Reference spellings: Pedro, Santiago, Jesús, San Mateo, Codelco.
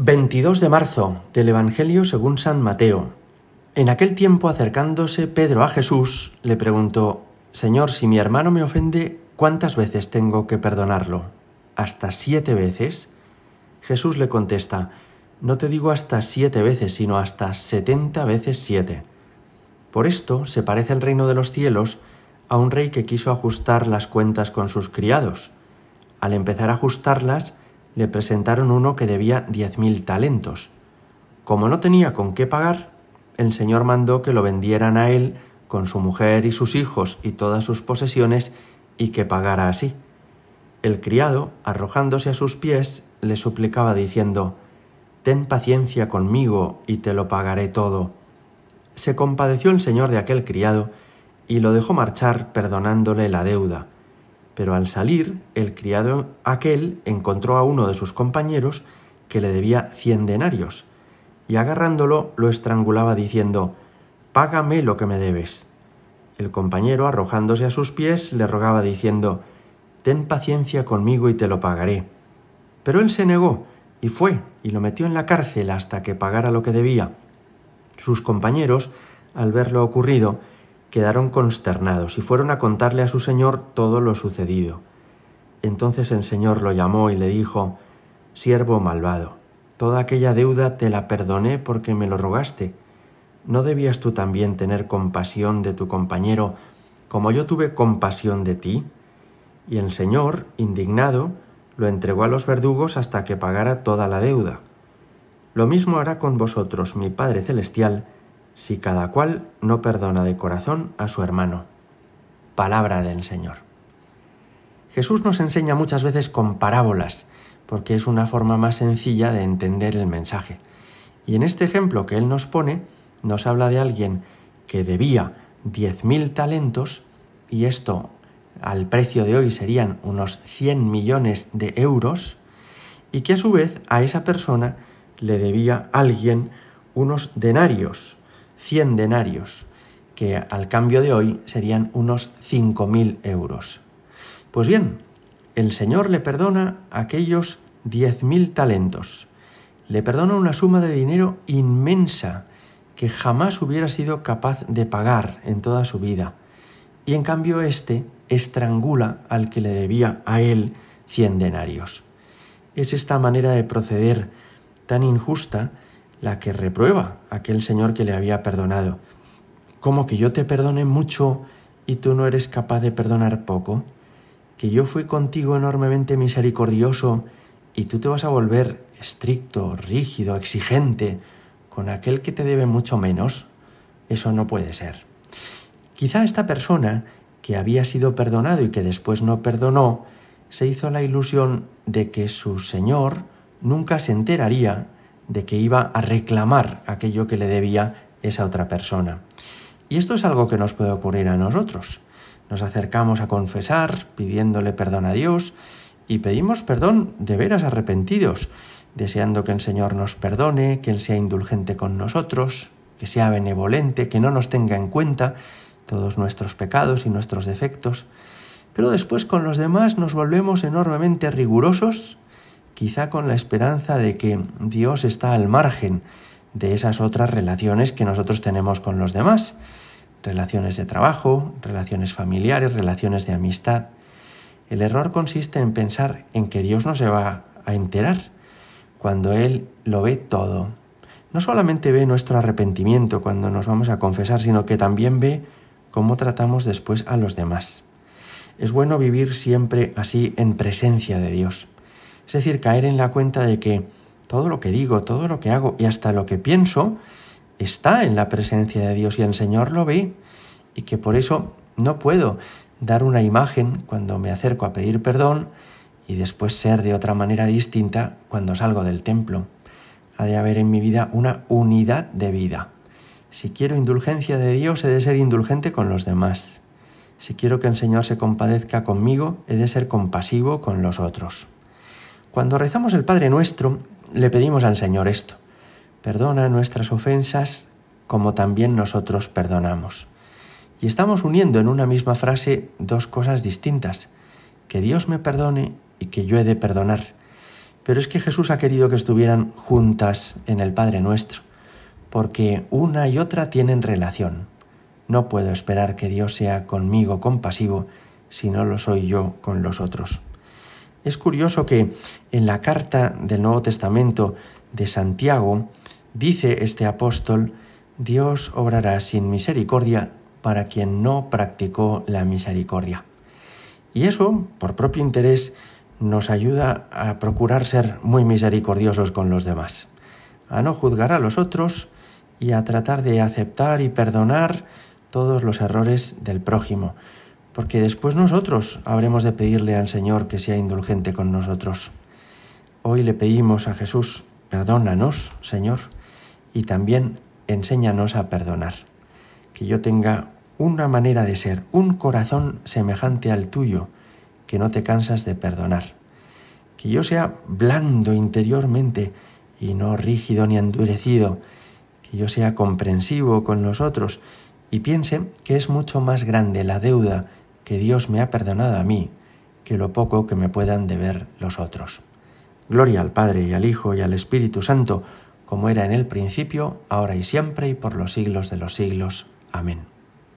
22 de marzo, del Evangelio según San Mateo. En aquel tiempo, acercándose Pedro a Jesús, le preguntó: «Señor, si mi hermano me ofende, ¿cuántas veces tengo que perdonarlo? ¿Hasta 7 veces?» Jesús le contesta: «No te digo hasta 7 veces, sino hasta 70 veces 7. Por esto se parece el reino de los cielos a un rey que quiso ajustar las cuentas con sus criados. Al empezar a ajustarlas, le presentaron uno que debía 10.000 talentos. Como no tenía con qué pagar, el señor mandó que lo vendieran a él con su mujer y sus hijos y todas sus posesiones, y que pagara así. El criado, arrojándose a sus pies, le suplicaba diciendo: «Ten paciencia conmigo y te lo pagaré todo». Se compadeció el señor de aquel criado y lo dejó marchar perdonándole la deuda. Pero al salir, el criado aquel encontró a uno de sus compañeros que le debía 100 denarios, y agarrándolo lo estrangulaba diciendo: «Págame lo que me debes». El compañero, arrojándose a sus pies, le rogaba diciendo: «Ten paciencia conmigo y te lo pagaré». Pero él se negó, y fue y lo metió en la cárcel hasta que pagara lo que debía. Sus compañeros, al ver lo ocurrido, quedaron consternados y fueron a contarle a su señor todo lo sucedido. Entonces el señor lo llamó y le dijo: «Siervo malvado, toda aquella deuda te la perdoné porque me lo rogaste. ¿No debías tú también tener compasión de tu compañero, como yo tuve compasión de ti?». Y el señor, indignado, lo entregó a los verdugos hasta que pagara toda la deuda. Lo mismo hará con vosotros mi Padre Celestial, si cada cual no perdona de corazón a su hermano. Palabra del Señor. Jesús nos enseña muchas veces con parábolas, porque es una forma más sencilla de entender el mensaje. Y en este ejemplo que Él nos pone, nos habla de alguien que debía 10.000 talentos, y esto al precio de hoy serían unos 100 millones de euros, y que a su vez a esa persona le debía alguien unos denarios, 100 denarios, que al cambio de hoy serían unos 5.000 euros. Pues bien, el Señor le perdona aquellos 10.000 talentos. Le perdona una suma de dinero inmensa que jamás hubiera sido capaz de pagar en toda su vida. Y en cambio este estrangula al que le debía a él 100 denarios. Es esta manera de proceder tan injusta la que reprueba aquel señor que le había perdonado. ¿Cómo que yo te perdoné mucho y tú no eres capaz de perdonar poco? ¿Que yo fui contigo enormemente misericordioso y tú te vas a volver estricto, rígido, exigente con aquel que te debe mucho menos? Eso no puede ser. Quizá esta persona que había sido perdonado y que después no perdonó, se hizo la ilusión de que su señor nunca se enteraría de que iba a reclamar aquello que le debía esa otra persona. Y esto es algo que nos puede ocurrir a nosotros. Nos acercamos a confesar pidiéndole perdón a Dios y pedimos perdón de veras arrepentidos, deseando que el Señor nos perdone, que Él sea indulgente con nosotros, que sea benevolente, que no nos tenga en cuenta todos nuestros pecados y nuestros defectos. Pero después con los demás nos volvemos enormemente rigurosos, quizá con la esperanza de que Dios está al margen de esas otras relaciones que nosotros tenemos con los demás, relaciones de trabajo, relaciones familiares, relaciones de amistad. El error consiste en pensar en que Dios no se va a enterar, cuando Él lo ve todo. No solamente ve nuestro arrepentimiento cuando nos vamos a confesar, sino que también ve cómo tratamos después a los demás. Es bueno vivir siempre así en presencia de Dios. Es decir, caer en la cuenta de que todo lo que digo, todo lo que hago y hasta lo que pienso está en la presencia de Dios y el Señor lo ve, y que por eso no puedo dar una imagen cuando me acerco a pedir perdón y después ser de otra manera distinta cuando salgo del templo. Ha de haber en mi vida una unidad de vida. Si quiero indulgencia de Dios, he de ser indulgente con los demás. Si quiero que el Señor se compadezca conmigo, he de ser compasivo con los otros. Cuando rezamos el Padre Nuestro, le pedimos al Señor esto: perdona nuestras ofensas como también nosotros perdonamos. Y estamos uniendo en una misma frase dos cosas distintas: que Dios me perdone y que yo he de perdonar. Pero es que Jesús ha querido que estuvieran juntas en el Padre Nuestro, porque una y otra tienen relación. No puedo esperar que Dios sea conmigo compasivo si no lo soy yo con los otros. Es curioso que en la carta del Nuevo Testamento de Santiago dice este apóstol: Dios obrará sin misericordia para quien no practicó la misericordia. Y eso, por propio interés, nos ayuda a procurar ser muy misericordiosos con los demás, a no juzgar a los otros y a tratar de aceptar y perdonar todos los errores del prójimo, porque después nosotros habremos de pedirle al Señor que sea indulgente con nosotros. Hoy le pedimos a Jesús: perdónanos, Señor, y también enséñanos a perdonar. Que yo tenga una manera de ser, un corazón semejante al tuyo, que no te cansas de perdonar. Que yo sea blando interiormente y no rígido ni endurecido. Que yo sea comprensivo con los otros y piense que es mucho más grande la deuda que Dios me ha perdonado a mí que lo poco que me puedan deber los otros. Gloria al Padre y al Hijo y al Espíritu Santo, como era en el principio, ahora y siempre y por los siglos de los siglos. Amén.